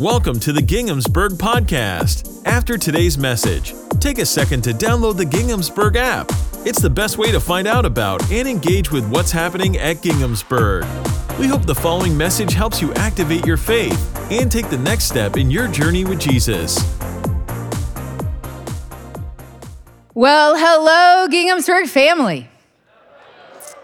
Welcome to the Ginghamsburg Podcast. After today's message, take a second to download the Ginghamsburg app. It's the best way to find out about and engage with what's happening at Ginghamsburg. We hope the following message helps you activate your faith and take the next step in your journey with Jesus. Well, hello, Ginghamsburg family.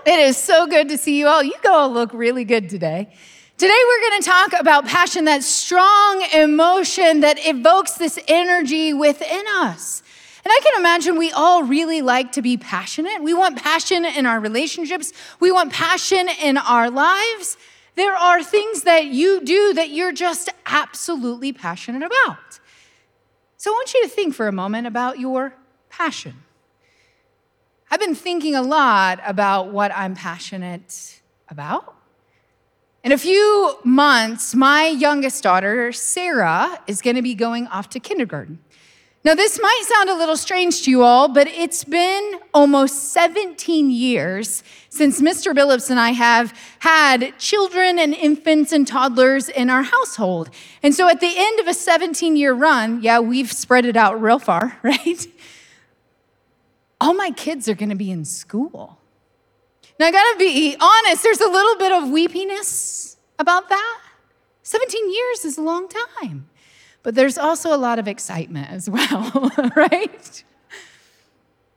It is so good to see you all. You all look really good today. Today we're going to talk about passion, that strong emotion that evokes this energy within us. And I can imagine we all really like to be passionate. We want passion in our relationships. We want passion in our lives. There are things that you do that you're just absolutely passionate about. So I want you to think for a moment about your passion. I've been thinking a lot about what I'm passionate about. In a few months, my youngest daughter, Sarah, is going to be going off to kindergarten. Now, this might sound a little strange to you all, but it's been almost 17 years since Mr. Billups and I have had children and infants and toddlers in our household. And so at the end of a 17-year run, we've spread it out real far, right? All my kids are going to be in school. Now, I gotta be honest, there's a little bit of weepiness about that. 17 years is a long time. But there's also a lot of excitement as well, right?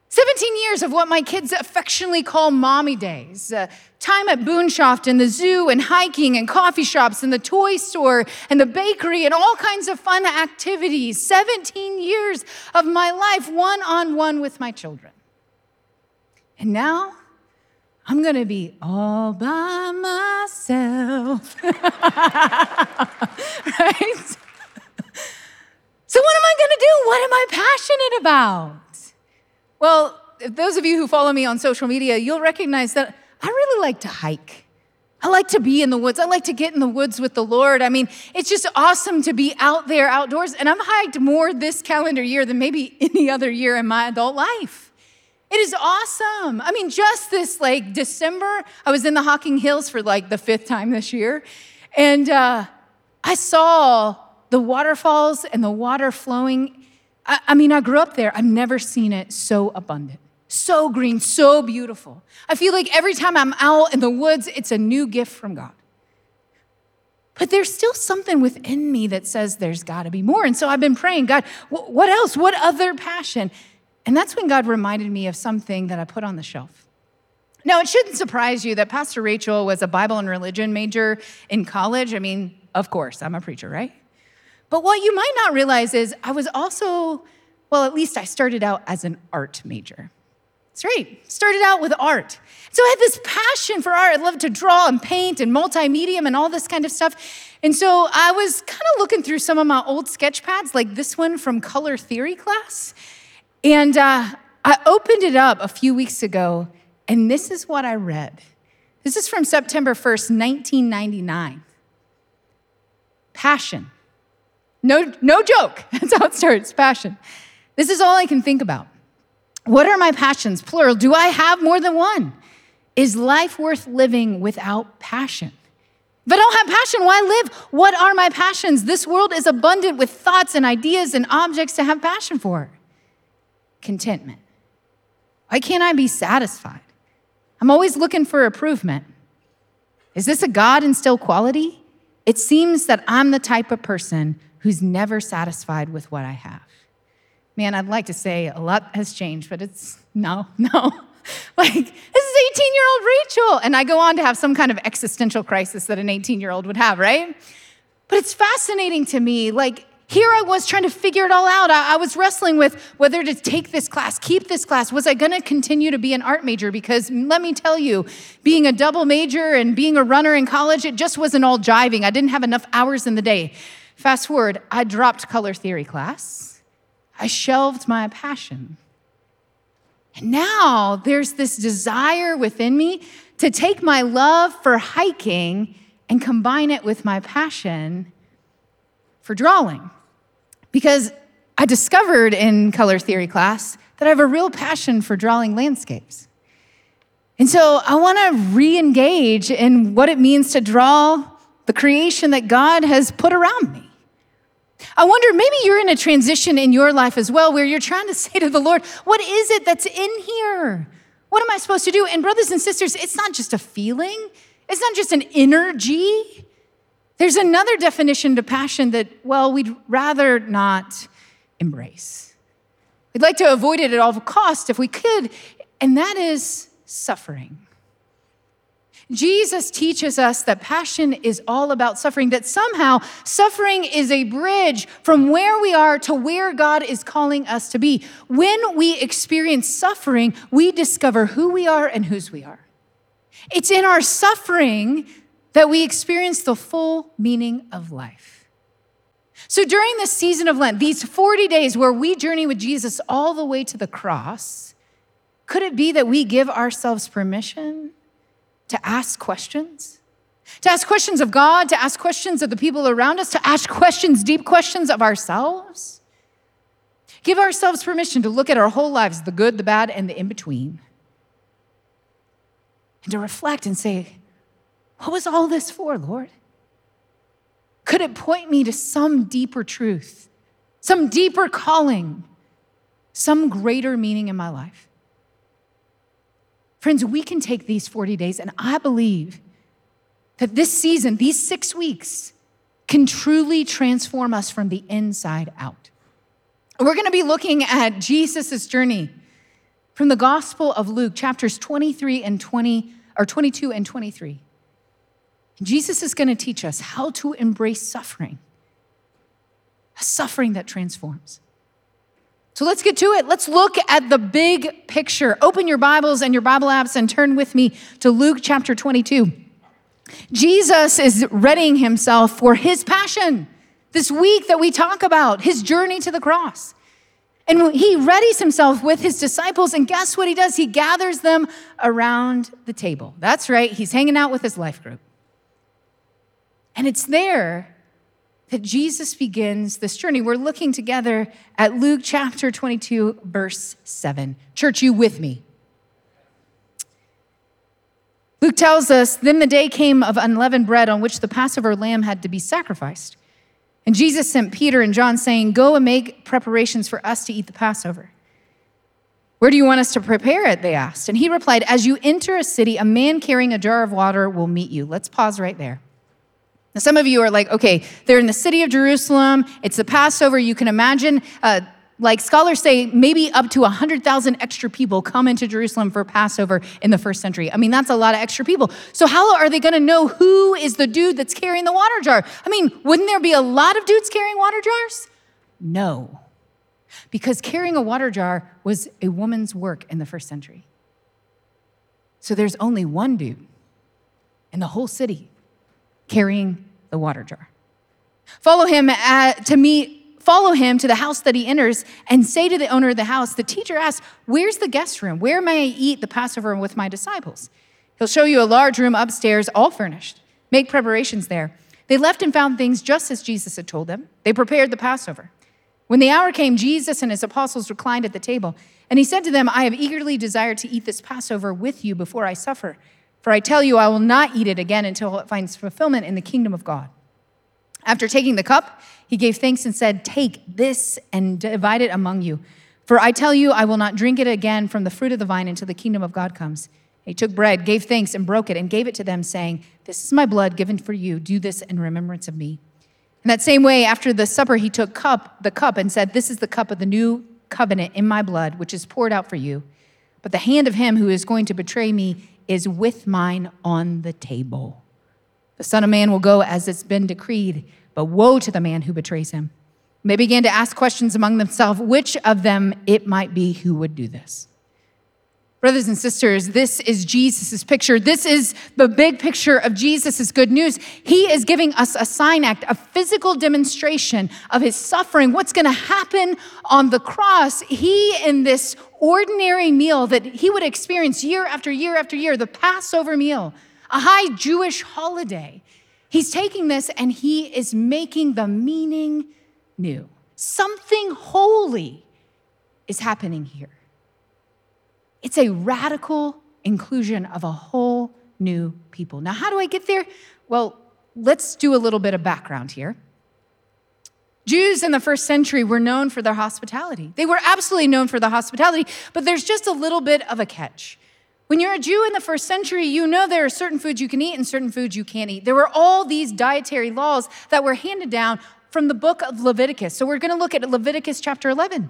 17 years of what my kids affectionately call mommy days. Time at Boonshoft and the zoo and hiking and coffee shops and the toy store and the bakery and all kinds of fun activities. 17 years of my life one-on-one with my children. And now, I'm going to be all by myself, right? So what am I going to do? What am I passionate about? Well, those of you who follow me on social media, you'll recognize that I really like to hike. I like to be in the woods. I like to get in the woods with the Lord. I mean, it's just awesome to be out there, outdoors. And I've hiked more this calendar year than maybe any other year in my adult life. It is awesome. I mean, just this December, I was in the Hocking Hills for the fifth time this year. And I saw the waterfalls and the water flowing. I mean, I grew up there. I've never seen it so abundant, so green, so beautiful. I feel like every time I'm out in the woods, it's a new gift from God. But there's still something within me that says there's got to be more. And so I've been praying, God, what else? What other passion? And that's when God reminded me of something that I put on the shelf. Now, it shouldn't surprise you that Pastor Rachel was a Bible and religion major in college. I mean, of course, I'm a preacher, right? But what you might not realize is I was also, well, at least I started out as an art major. That's right, started out with art. So I had this passion for art. I loved to draw and paint and multimedia and all this kind of stuff. And so I was kind of looking through some of my old sketch pads, like this one from color theory class. And I opened it up a few weeks ago, and this is what I read. This is from September 1st, 1999. Passion. No joke. That's how it starts, passion. This is all I can think about. What are my passions, plural? Do I have more than one? Is life worth living without passion? If I don't have passion, why live? What are my passions? This world is abundant with thoughts and ideas and objects to have passion for. Contentment. Why can't I be satisfied? I'm always looking for improvement. Is this a God-instilled quality? It seems that I'm the type of person who's never satisfied with what I have. Man, I'd like to say a lot has changed, but it's no. This is 18-year-old Rachel. And I go on to have some kind of existential crisis that an 18-year-old would have, right? But it's fascinating to me, here I was trying to figure it all out. I was wrestling with whether to take this class, keep this class. Was I going to continue to be an art major? Because let me tell you, being a double major and being a runner in college, it just wasn't all jiving. I didn't have enough hours in the day. Fast forward, I dropped color theory class. I shelved my passion. And now there's this desire within me to take my love for hiking and combine it with my passion for drawing, because I discovered in color theory class that I have a real passion for drawing landscapes. And so I want to re-engage in what it means to draw the creation that God has put around me. I wonder, maybe you're in a transition in your life as well where you're trying to say to the Lord, what is it that's in here? What am I supposed to do? And brothers and sisters, it's not just a feeling. It's not just an energy. There's another definition to passion that, well, we'd rather not embrace. We'd like to avoid it at all cost if we could, and that is suffering. Jesus teaches us that passion is all about suffering, that somehow suffering is a bridge from where we are to where God is calling us to be. When we experience suffering, we discover who we are and whose we are. It's in our suffering that we experience the full meaning of life. So during this season of Lent, these 40 days where we journey with Jesus all the way to the cross, could it be that we give ourselves permission to ask questions of God, to ask questions of the people around us, to ask questions, deep questions of ourselves? Give ourselves permission to look at our whole lives, the good, the bad, and the in-between, and to reflect and say, what was all this for, Lord? Could it point me to some deeper truth, some deeper calling, some greater meaning in my life? Friends, we can take these 40 days, and I believe that this season, these 6 weeks, can truly transform us from the inside out. We're going to be looking at Jesus' journey from the Gospel of Luke, chapters 22 and 23. Jesus is going to teach us how to embrace suffering, a suffering that transforms. So let's get to it. Let's look at the big picture. Open your Bibles and your Bible apps and turn with me to Luke chapter 22. Jesus is readying himself for his passion this week that we talk about, his journey to the cross. And he readies himself with his disciples, and guess what he does? He gathers them around the table. That's right, he's hanging out with his life group. And it's there that Jesus begins this journey. We're looking together at Luke chapter 22, verse 7. Church, you with me? Luke tells us, then the day came of unleavened bread on which the Passover lamb had to be sacrificed. And Jesus sent Peter and John saying, go and make preparations for us to eat the Passover. Where do you want us to prepare it, they asked. And he replied, as you enter a city, a man carrying a jar of water will meet you. Let's pause right there. Now, some of you are like, okay, they're in the city of Jerusalem. It's the Passover. You can imagine, like scholars say, maybe up to 100,000 extra people come into Jerusalem for Passover in the first century. I mean, that's a lot of extra people. So how are they going to know who is the dude that's carrying the water jar? I mean, wouldn't there be a lot of dudes carrying water jars? No, because carrying a water jar was a woman's work in the first century. So there's only one dude in the whole city carrying the water jar. Follow him to the house that he enters and say to the owner of the house, the teacher asks, where's the guest room? Where may I eat the Passover with my disciples? He'll show you a large room upstairs, all furnished. Make preparations there. They left and found things just as Jesus had told them. They prepared the Passover. When the hour came, Jesus and his apostles reclined at the table, and he said to them, I have eagerly desired to eat this Passover with you before I suffer. For I tell you, I will not eat it again until it finds fulfillment in the kingdom of God. After taking the cup, he gave thanks and said, take this and divide it among you. For I tell you, I will not drink it again from the fruit of the vine until the kingdom of God comes. He took bread, gave thanks, and broke it, and gave it to them, saying, this is my blood given for you. Do this in remembrance of me. In that same way, after the supper, he took the cup and said, this is the cup of the new covenant in my blood, which is poured out for you. But the hand of him who is going to betray me is with mine on the table. The Son of Man will go as it's been decreed, but woe to the man who betrays him. And they began to ask questions among themselves, which of them it might be who would do this. Brothers and sisters, this is Jesus's picture. This is the big picture of Jesus's good news. He is giving us a sign act, a physical demonstration of his suffering, what's going to happen on the cross. He, in this ordinary meal that he would experience year after year after year, the Passover meal, a high Jewish holiday, he's taking this and he is making the meaning new. Something holy is happening here. It's a radical inclusion of a whole new people. Now, how do I get there? Well, let's do a little bit of background here. Jews in the first century were known for their hospitality. They were absolutely known for the hospitality, but there's just a little bit of a catch. When you're a Jew in the first century, you know there are certain foods you can eat and certain foods you can't eat. There were all these dietary laws that were handed down from the book of Leviticus. So we're going to look at Leviticus chapter 11.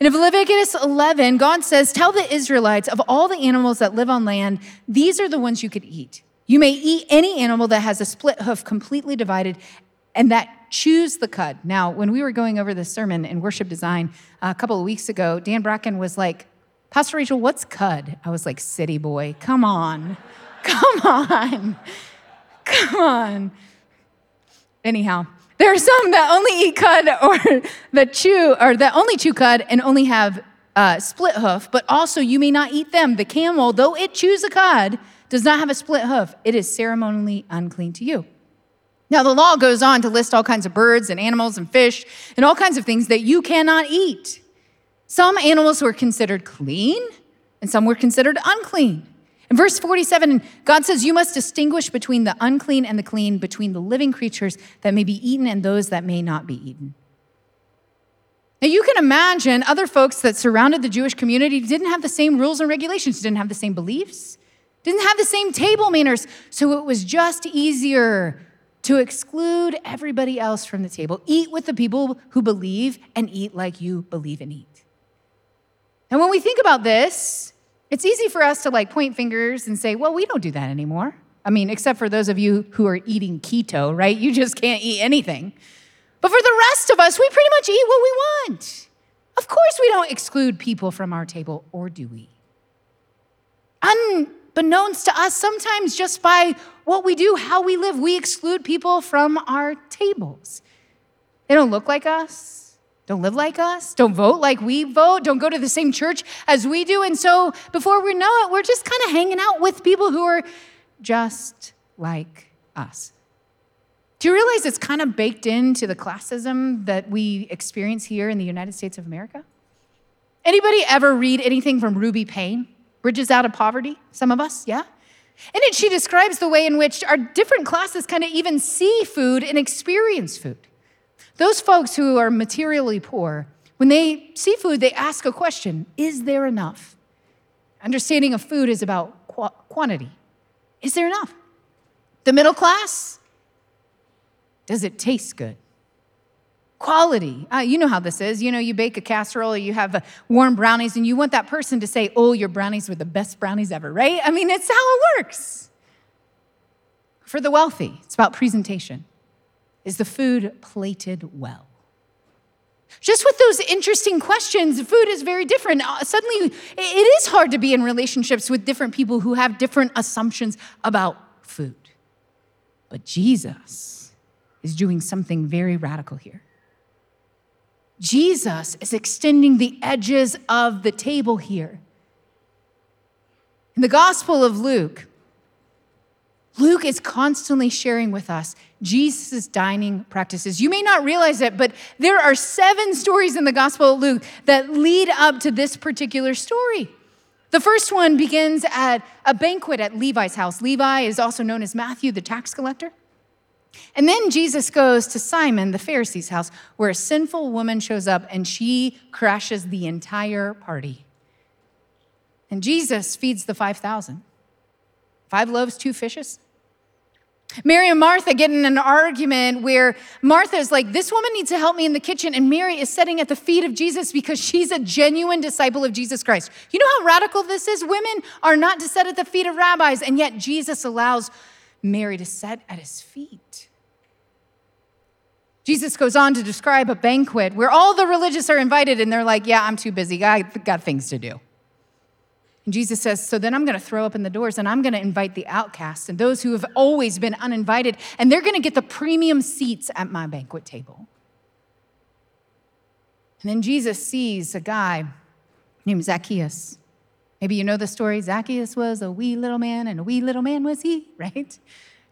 And in Leviticus 11, God says, tell the Israelites of all the animals that live on land, these are the ones you could eat. You may eat any animal that has a split hoof completely divided and that chews the cud. Now, when we were going over this sermon in worship design a couple of weeks ago, Dan Bracken was like, Pastor Rachel, what's cud? I was like, city boy, come on, come on, come on. Anyhow, there are some that only eat cud or that chew, or that only chew cud and only have split hoof, but also you may not eat them. The camel, though it chews a cud, does not have a split hoof. It is ceremonially unclean to you. Now, the law goes on to list all kinds of birds and animals and fish and all kinds of things that you cannot eat. Some animals were considered clean and some were considered unclean. In verse 47, God says, you must distinguish between the unclean and the clean, between the living creatures that may be eaten and those that may not be eaten. Now, you can imagine other folks that surrounded the Jewish community didn't have the same rules and regulations, didn't have the same beliefs, didn't have the same table manners. So it was just easier to exclude everybody else from the table. Eat with the people who believe and eat like you believe and eat. And when we think about this, it's easy for us to like point fingers and say, well, we don't do that anymore. I mean, except for those of you who are eating keto, right? You just can't eat anything. But for the rest of us, we pretty much eat what we want. Of course we don't exclude people from our table, or do we? Unbeknownst to us, sometimes just by what we do, how we live, we exclude people from our tables. They don't look like us. Don't live like us, don't vote like we vote, don't go to the same church as we do. And so before we know it, we're just kind of hanging out with people who are just like us. Do you realize it's kind of baked into the classism that we experience here in the United States of America? Anybody ever read anything from Ruby Payne, Bridges Out of Poverty? Some of us, yeah? In it, she describes the way in which our different classes kind of even see food and experience food. Those folks who are materially poor, when they see food, they ask a question, is there enough? Understanding of food is about quantity. Is there enough? The middle class, does it taste good? Quality, you know how this is. You know, you bake a casserole, you have warm brownies, and you want that person to say, oh, your brownies were the best brownies ever, right? I mean, it's how it works. For the wealthy, it's about presentation. Is the food plated well? Just with those interesting questions, food is very different. Suddenly, it is hard to be in relationships with different people who have different assumptions about food. But Jesus is doing something very radical here. Jesus is extending the edges of the table here. In the Gospel of Luke is constantly sharing with us Jesus' dining practices. You may not realize it, but there are 7 stories in the Gospel of Luke that lead up to this particular story. The first one begins at a banquet at Levi's house. Levi is also known as Matthew, the tax collector. And then Jesus goes to Simon, the Pharisee's house, where a sinful woman shows up and she crashes the entire party. And Jesus feeds the 5,000. 5 loaves, 2 fishes. Mary and Martha get in an argument where Martha's like, this woman needs to help me in the kitchen. And Mary is sitting at the feet of Jesus because she's a genuine disciple of Jesus Christ. You know how radical this is? Women are not to sit at the feet of rabbis. And yet Jesus allows Mary to sit at his feet. Jesus goes on to describe a banquet where all the religious are invited. And they're like, yeah, I'm too busy. I got things to do. And Jesus says, so then I'm going to throw open the doors and I'm going to invite the outcasts and those who have always been uninvited, and they're going to get the premium seats at my banquet table. And then Jesus sees a guy named Zacchaeus. Maybe you know the story. Zacchaeus was a wee little man, and a wee little man was he, right?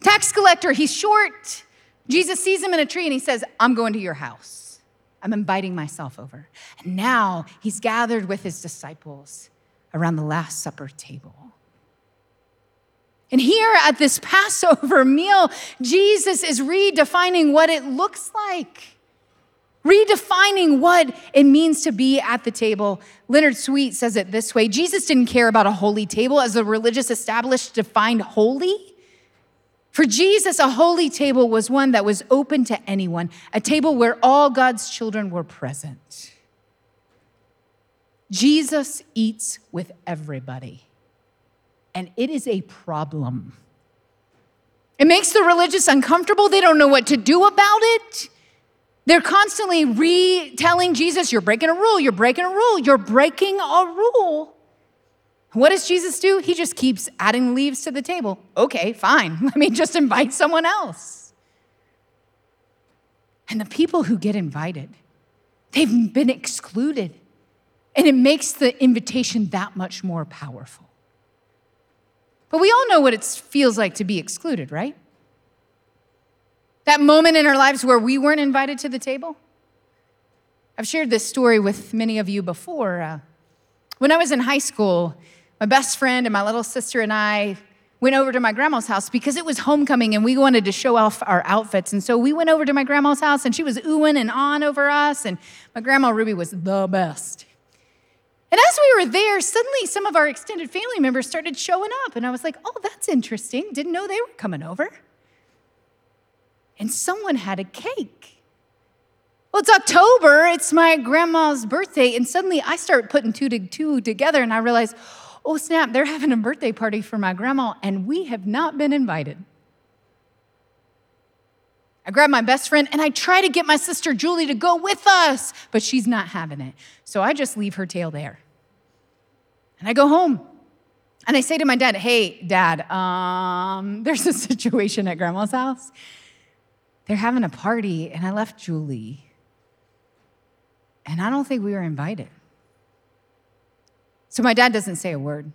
Tax collector, he's short. Jesus sees him in a tree and he says, I'm going to your house. I'm inviting myself over. And now he's gathered with his disciples around the Last Supper table. And here at this Passover meal, Jesus is redefining what it looks like redefining what it means to be at the table. Leonard Sweet says it this way: Jesus didn't care about a holy table as the religious established defined holy. For Jesus, a holy table was one that was open to anyone, a table where all God's children were present. Jesus eats with everybody, and it is a problem. It makes the religious uncomfortable. They don't know what to do about it. They're constantly retelling Jesus, you're breaking a rule, you're breaking a rule, you're breaking a rule. What does Jesus do? He just keeps adding leaves to the table. Okay, fine. Let me just invite someone else. And the people who get invited, they've been excluded. And it makes the invitation that much more powerful. But we all know what it feels like to be excluded, right? That moment in our lives where we weren't invited to the table. I've shared this story with many of you before. When I was in high school, my best friend and my little sister and I went over to my grandma's house because it was homecoming and we wanted to show off our outfits. And so we went over to my grandma's house and she was oohing and ahhing over us. And my grandma Ruby was the best. And as we were there, suddenly some of our extended family members started showing up. And I was like, oh, that's interesting. Didn't know they were coming over. And someone had a cake. Well, it's October. It's my grandma's birthday. And suddenly I start putting two together. And I realize, oh, snap, they're having a birthday party for my grandma. And we have not been invited. I grab my best friend and I try to get my sister Julie to go with us, but she's not having it. So I just leave her tail there. And I go home and I say to my dad, hey, Dad, there's a situation at grandma's house. They're having a party and I left Julie. And I don't think we were invited. So my dad doesn't say a word.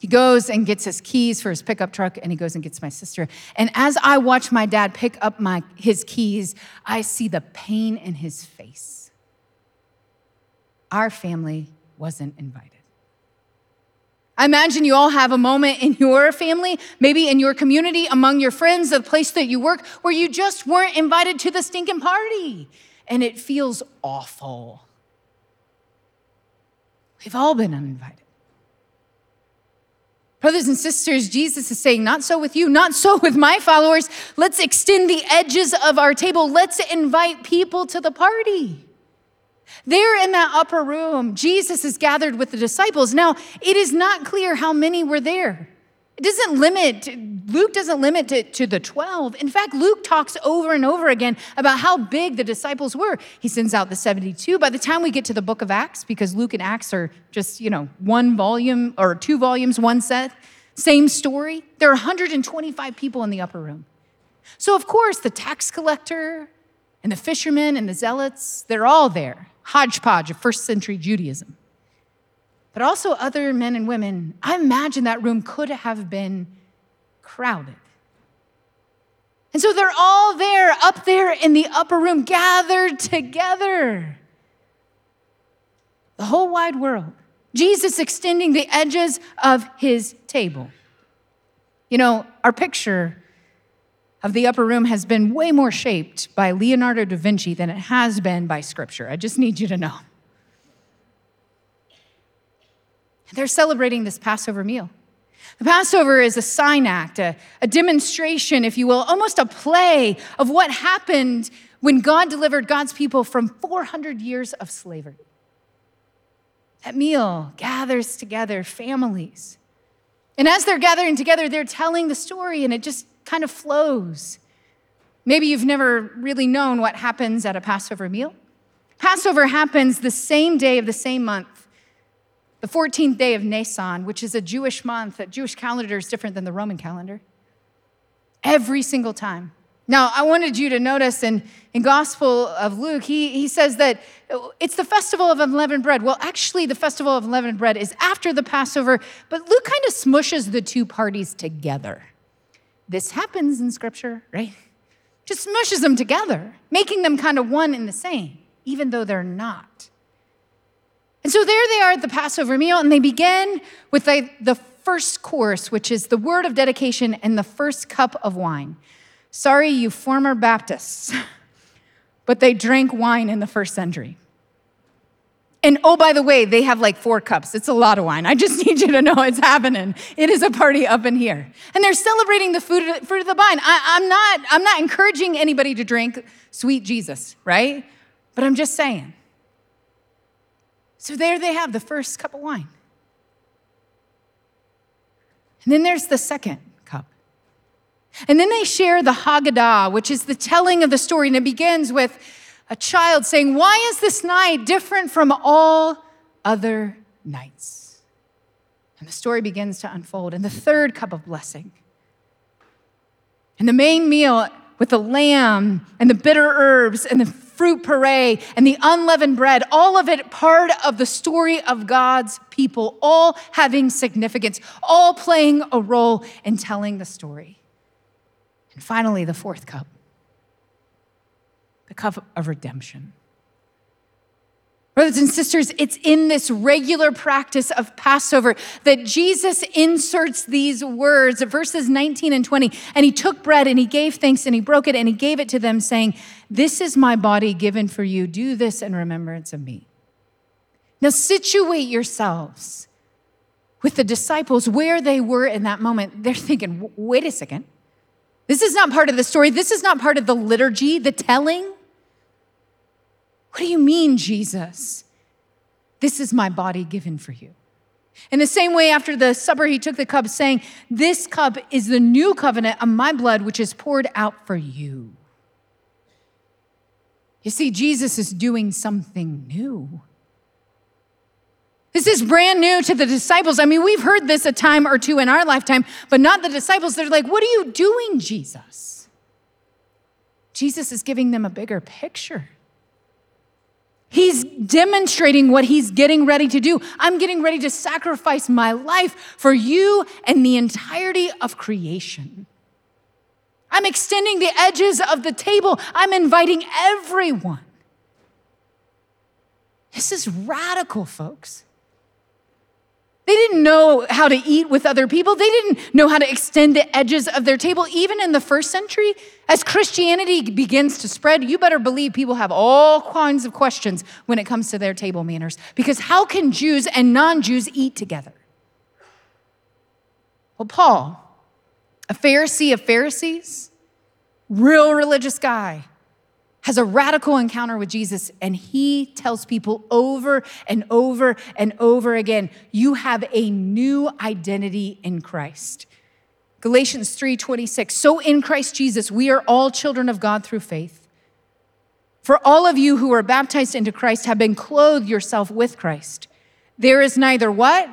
He goes and gets his keys for his pickup truck, and he goes and gets my sister. And as I watch my dad pick up his keys, I see the pain in his face. Our family wasn't invited. I imagine you all have a moment in your family, maybe in your community, among your friends, the place that you work, where you just weren't invited to the stinking party. And it feels awful. We've all been uninvited. Brothers and sisters, Jesus is saying, not so with you, not so with my followers. Let's extend the edges of our table. Let's invite people to the party. There in that upper room, Jesus is gathered with the disciples. Now, it is not clear how many were there. Luke doesn't limit it to the 12. In fact, Luke talks over and over again about how big the disciples were. He sends out the 72. By the time we get to the book of Acts, because Luke and Acts are just, one volume or two volumes, one set, same story. There are 125 people in the upper room. So of course, the tax collector and the fishermen and the zealots, they're all there. Hodgepodge of first century Judaism. But also other men and women. I imagine that room could have been crowded. And so they're all there, up there in the upper room, gathered together. The whole wide world. Jesus extending the edges of his table. Our picture of the upper room has been way more shaped by Leonardo da Vinci than it has been by Scripture. I just need you to know. They're celebrating this Passover meal. The Passover is a sign act, a demonstration, if you will, almost a play of what happened when God delivered God's people from 400 years of slavery. That meal gathers together families. And as they're gathering together, they're telling the story, and it just kind of flows. Maybe you've never really known what happens at a Passover meal. Passover happens the same day of the same month, the 14th day of Nisan, which is a Jewish month. A Jewish calendar is different than the Roman calendar. Every single time. Now, I wanted you to notice in Gospel of Luke, he says that it's the festival of unleavened bread. Well, actually, the festival of unleavened bread is after the Passover, but Luke kind of smushes the two parties together. This happens in Scripture, right? Just smushes them together, making them kind of one and the same, even though they're not. And so there they are at the Passover meal, and they begin with the first course, which is the word of dedication and the first cup of wine. Sorry, you former Baptists, but they drank wine in the first century. And oh, by the way, they have like 4 cups. It's a lot of wine. I just need you to know it's happening. It is a party up in here. And they're celebrating the fruit of the vine. I'm not encouraging anybody to drink sweet Jesus, right? But I'm just saying. So there they have the first cup of wine. And then there's the second cup. And then they share the Haggadah, which is the telling of the story. And it begins with a child saying, "Why is this night different from all other nights?" And the story begins to unfold. And the third cup of blessing. And the main meal with the lamb and the bitter herbs and the fruit puree and the unleavened bread, all of it part of the story of God's people, all having significance, all playing a role in telling the story. And finally, the fourth cup. The cup of redemption. Brothers and sisters, it's in this regular practice of Passover that Jesus inserts these words, verses 19 and 20, and he took bread and he gave thanks and he broke it and he gave it to them saying, "This is my body given for you. Do this in remembrance of me." Now situate yourselves with the disciples where they were in that moment. They're thinking, wait a second. This is not part of the story. This is not part of the liturgy, the telling. What do you mean, Jesus? This is my body given for you. In the same way, after the supper, he took the cup saying, "This cup is the new covenant of my blood, which is poured out for you." You see, Jesus is doing something new. This is brand new to the disciples. I mean, we've heard this a time or two in our lifetime, but not the disciples. They're like, "What are you doing, Jesus?" Jesus is giving them a bigger picture. He's demonstrating what he's getting ready to do. I'm getting ready to sacrifice my life for you and the entirety of creation. I'm extending the edges of the table. I'm inviting everyone. This is radical, folks. They didn't know how to eat with other people. They didn't know how to extend the edges of their table. Even in the first century, as Christianity begins to spread, you better believe people have all kinds of questions when it comes to their table manners. Because how can Jews and non-Jews eat together? Well, Paul, a Pharisee of Pharisees, real religious guy, has a radical encounter with Jesus, and he tells people over and over and over again, you have a new identity in Christ. Galatians 3:26, "So in Christ Jesus, we are all children of God through faith. For all of you who are baptized into Christ have been clothed yourself with Christ. There is neither what?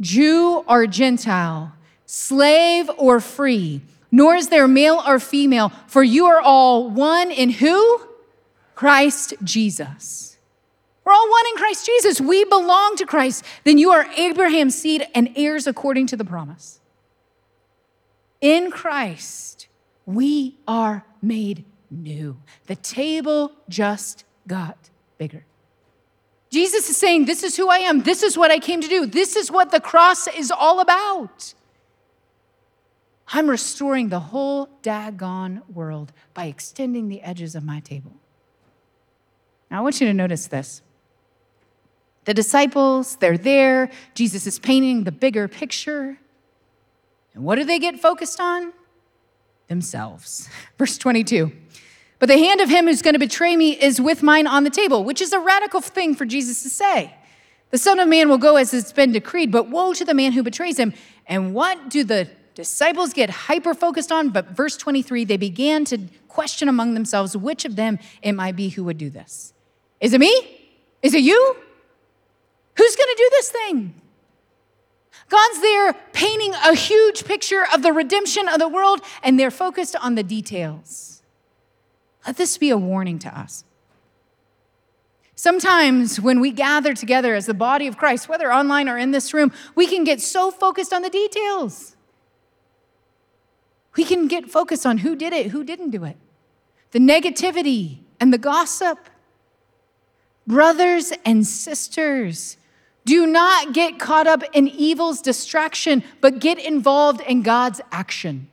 Jew or Gentile, slave or free, nor is there male or female, for you are all one in who? Christ Jesus." We're all one in Christ Jesus. We belong to Christ. Then you are Abraham's seed and heirs according to the promise. In Christ, we are made new. The table just got bigger. Jesus is saying, this is who I am. This is what I came to do. This is what the cross is all about. I'm restoring the whole daggone world by extending the edges of my table. Now, I want you to notice this. The disciples, they're there. Jesus is painting the bigger picture. And what do they get focused on? Themselves. Verse 22. "But the hand of him who's going to betray me is with mine on the table," which is a radical thing for Jesus to say. "The Son of Man will go as it's been decreed, but woe to the man who betrays him." And what do the disciples get hyper-focused on? But verse 23, they began to question among themselves which of them it might be who would do this. Is it me? Is it you? Who's going to do this thing? God's there painting a huge picture of the redemption of the world, and they're focused on the details. Let this be a warning to us. Sometimes when we gather together as the body of Christ, whether online or in this room, we can get so focused on the details. We can get focused on who did it, who didn't do it. The negativity and the gossip. Brothers and sisters, do not get caught up in evil's distraction, but get involved in God's action.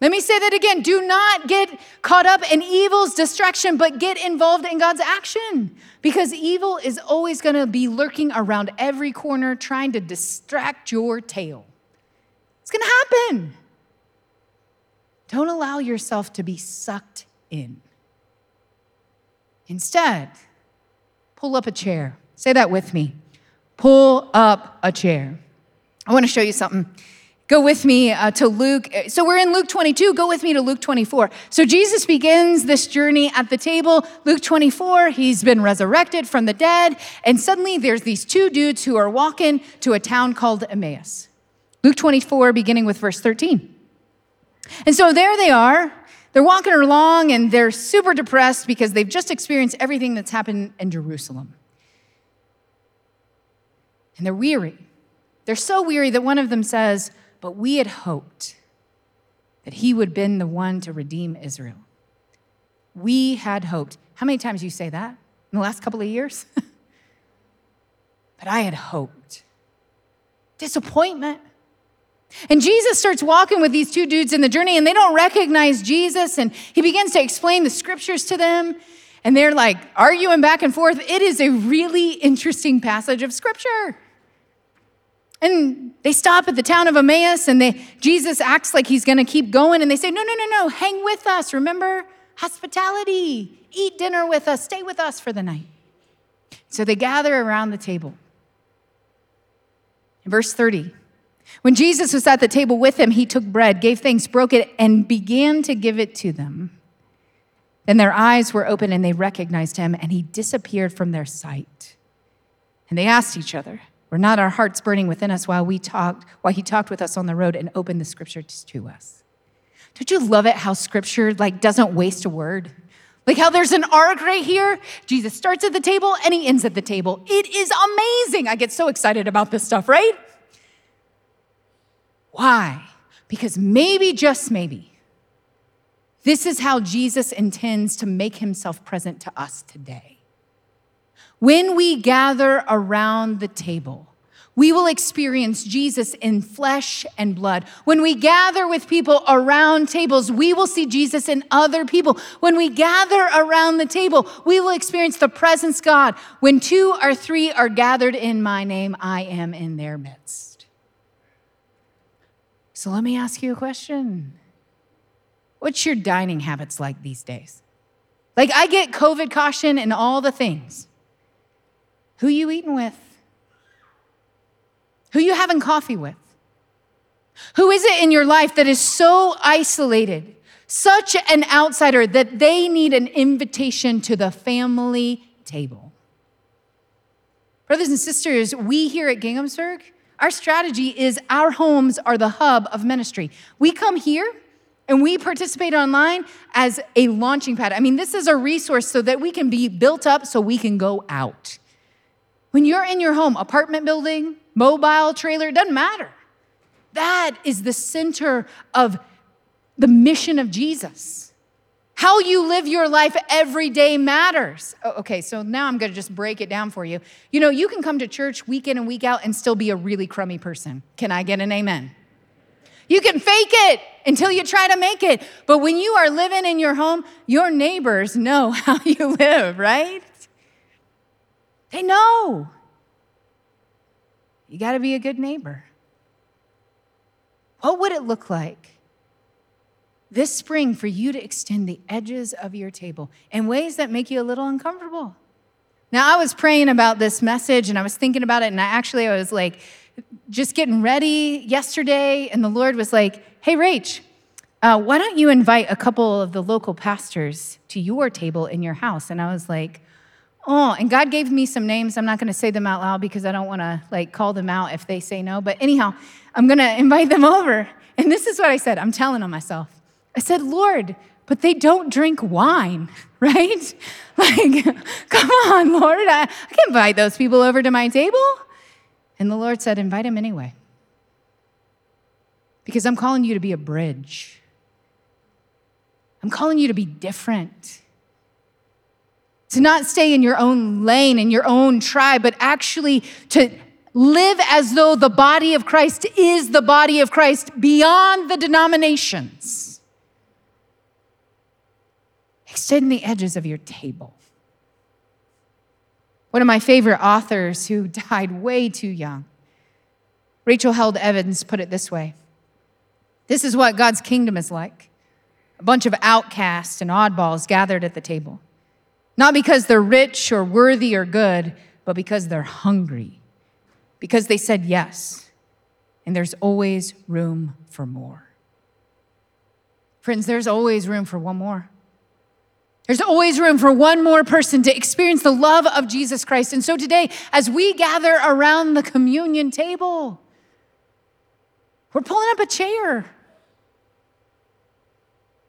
Let me say that again. Do not get caught up in evil's distraction, but get involved in God's action, because evil is always going to be lurking around every corner trying to distract your tail. It's going to happen. Don't allow yourself to be sucked in. Instead, pull up a chair. Say that with me. Pull up a chair. I want to show you something. Go with me to Luke. So we're in Luke 22. Go with me to Luke 24. So Jesus begins this journey at the table. Luke 24, he's been resurrected from the dead. And suddenly there's these two dudes who are walking to a town called Emmaus. Luke 24, beginning with verse 13. And so there they are. They're walking along and they're super depressed because they've just experienced everything that's happened in Jerusalem. And they're weary. They're so weary that one of them says, "But we had hoped that he would have been the one to redeem Israel." We had hoped. How many times you say that in the last couple of years? But I had hoped. Disappointment. And Jesus starts walking with these two dudes in the journey, and they don't recognize Jesus. And he begins to explain the scriptures to them. And they're like arguing back and forth. It is a really interesting passage of scripture. And they stop at the town of Emmaus, and Jesus acts like he's going to keep going. And they say, no, hang with us. Remember, hospitality. Eat dinner with us. Stay with us for the night. So they gather around the table. In verse 30, when Jesus was at the table with him, he took bread, gave thanks, broke it, and began to give it to them. Then their eyes were open, and they recognized him, and he disappeared from their sight. And they asked each other, "Were not our hearts burning within us while he talked with us on the road and opened the scriptures to us?" Don't you love it how scripture doesn't waste a word? Like how there's an arc right here. Jesus starts at the table and he ends at the table. It is amazing. I get so excited about this stuff, right? Why? Because maybe, just maybe, this is how Jesus intends to make himself present to us today. When we gather around the table, we will experience Jesus in flesh and blood. When we gather with people around tables, we will see Jesus in other people. When we gather around the table, we will experience the presence of God. When two or three are gathered in my name, I am in their midst. So let me ask you a question. What's your dining habits like these days? I get COVID caution and all the things. Who you eating with? Who you having coffee with? Who is it in your life that is so isolated, such an outsider, that they need an invitation to the family table? Brothers and sisters, we here at Ginghamsburg, our strategy is our homes are the hub of ministry. We come here and we participate online as a launching pad. This is a resource so that we can be built up so we can go out. When you're in your home, apartment building, mobile trailer, it doesn't matter. That is the center of the mission of Jesus. How you live your life every day matters. Okay, so now I'm going to just break it down for you. You can come to church week in and week out and still be a really crummy person. Can I get an amen? You can fake it until you try to make it. But when you are living in your home, your neighbors know how you live, right? They know. You got to be a good neighbor. What would it look like this spring for you to extend the edges of your table in ways that make you a little uncomfortable? Now, I was praying about this message, and I was thinking about it, and I was just getting ready yesterday, and the Lord was like, "Hey, Rach, why don't you invite a couple of the local pastors to your table in your house?" And I was like, oh, and God gave me some names. I'm not going to say them out loud because I don't want to call them out if they say no. But anyhow, I'm going to invite them over. And this is what I said. I'm telling on myself. I said, "Lord, but they don't drink wine," right? Come on, Lord. I can't invite those people over to my table. And the Lord said, "Invite them anyway. Because I'm calling you to be a bridge. I'm calling you to be different. To not stay in your own lane, in your own tribe, but actually to live as though the body of Christ is the body of Christ beyond the denominations." Extend the edges of your table. One of my favorite authors who died way too young, Rachel Held Evans, put it this way. This is what God's kingdom is like. A bunch of outcasts and oddballs gathered at the table. Not because they're rich or worthy or good, but because they're hungry. Because they said yes. And there's always room for more. Friends, there's always room for one more. There's always room for one more person to experience the love of Jesus Christ. And so today, as we gather around the communion table, we're pulling up a chair.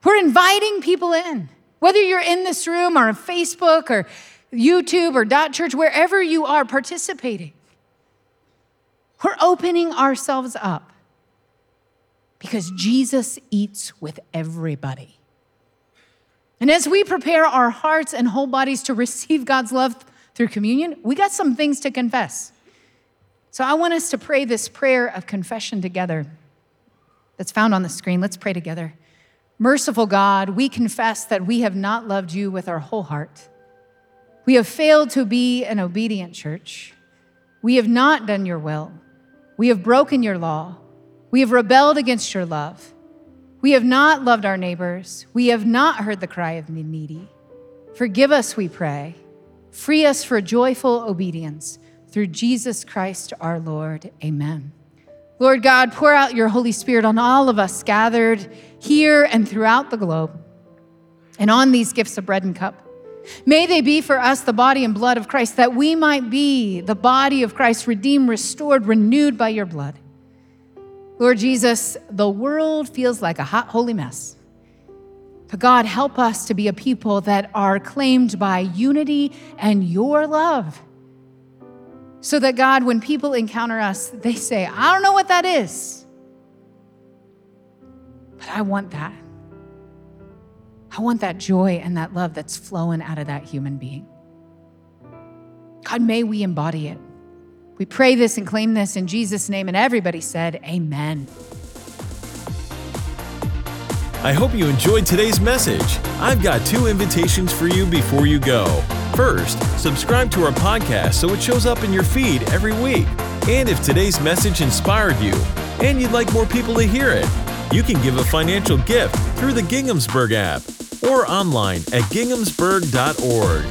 We're inviting people in. Whether you're in this room or on Facebook or YouTube or .church, wherever you are participating, we're opening ourselves up because Jesus eats with everybody. And as we prepare our hearts and whole bodies to receive God's love through communion, we got some things to confess. So I want us to pray this prayer of confession together that's found on the screen. Let's pray together. Merciful God, we confess that we have not loved you with our whole heart. We have failed to be an obedient church. We have not done your will. We have broken your law. We have rebelled against your love. We have not loved our neighbors. We have not heard the cry of the needy. Forgive us, we pray. Free us for joyful obedience through Jesus Christ our Lord. Amen. Lord God, pour out your Holy Spirit on all of us gathered here and throughout the globe and on these gifts of bread and cup. May they be for us the body and blood of Christ, that we might be the body of Christ, redeemed, restored, renewed by your blood. Lord Jesus, the world feels like a hot, holy mess. But God, help us to be a people that are claimed by unity and your love. So that God, when people encounter us, they say, I don't know what that is, but I want that. I want that joy and that love that's flowing out of that human being. God, may we embody it. We pray this and claim this in Jesus' name, and everybody said, amen. I hope you enjoyed today's message. I've got two invitations for you before you go. First, subscribe to our podcast so it shows up in your feed every week. And if today's message inspired you and you'd like more people to hear it, you can give a financial gift through the Ginghamsburg app or online at ginghamsburg.org.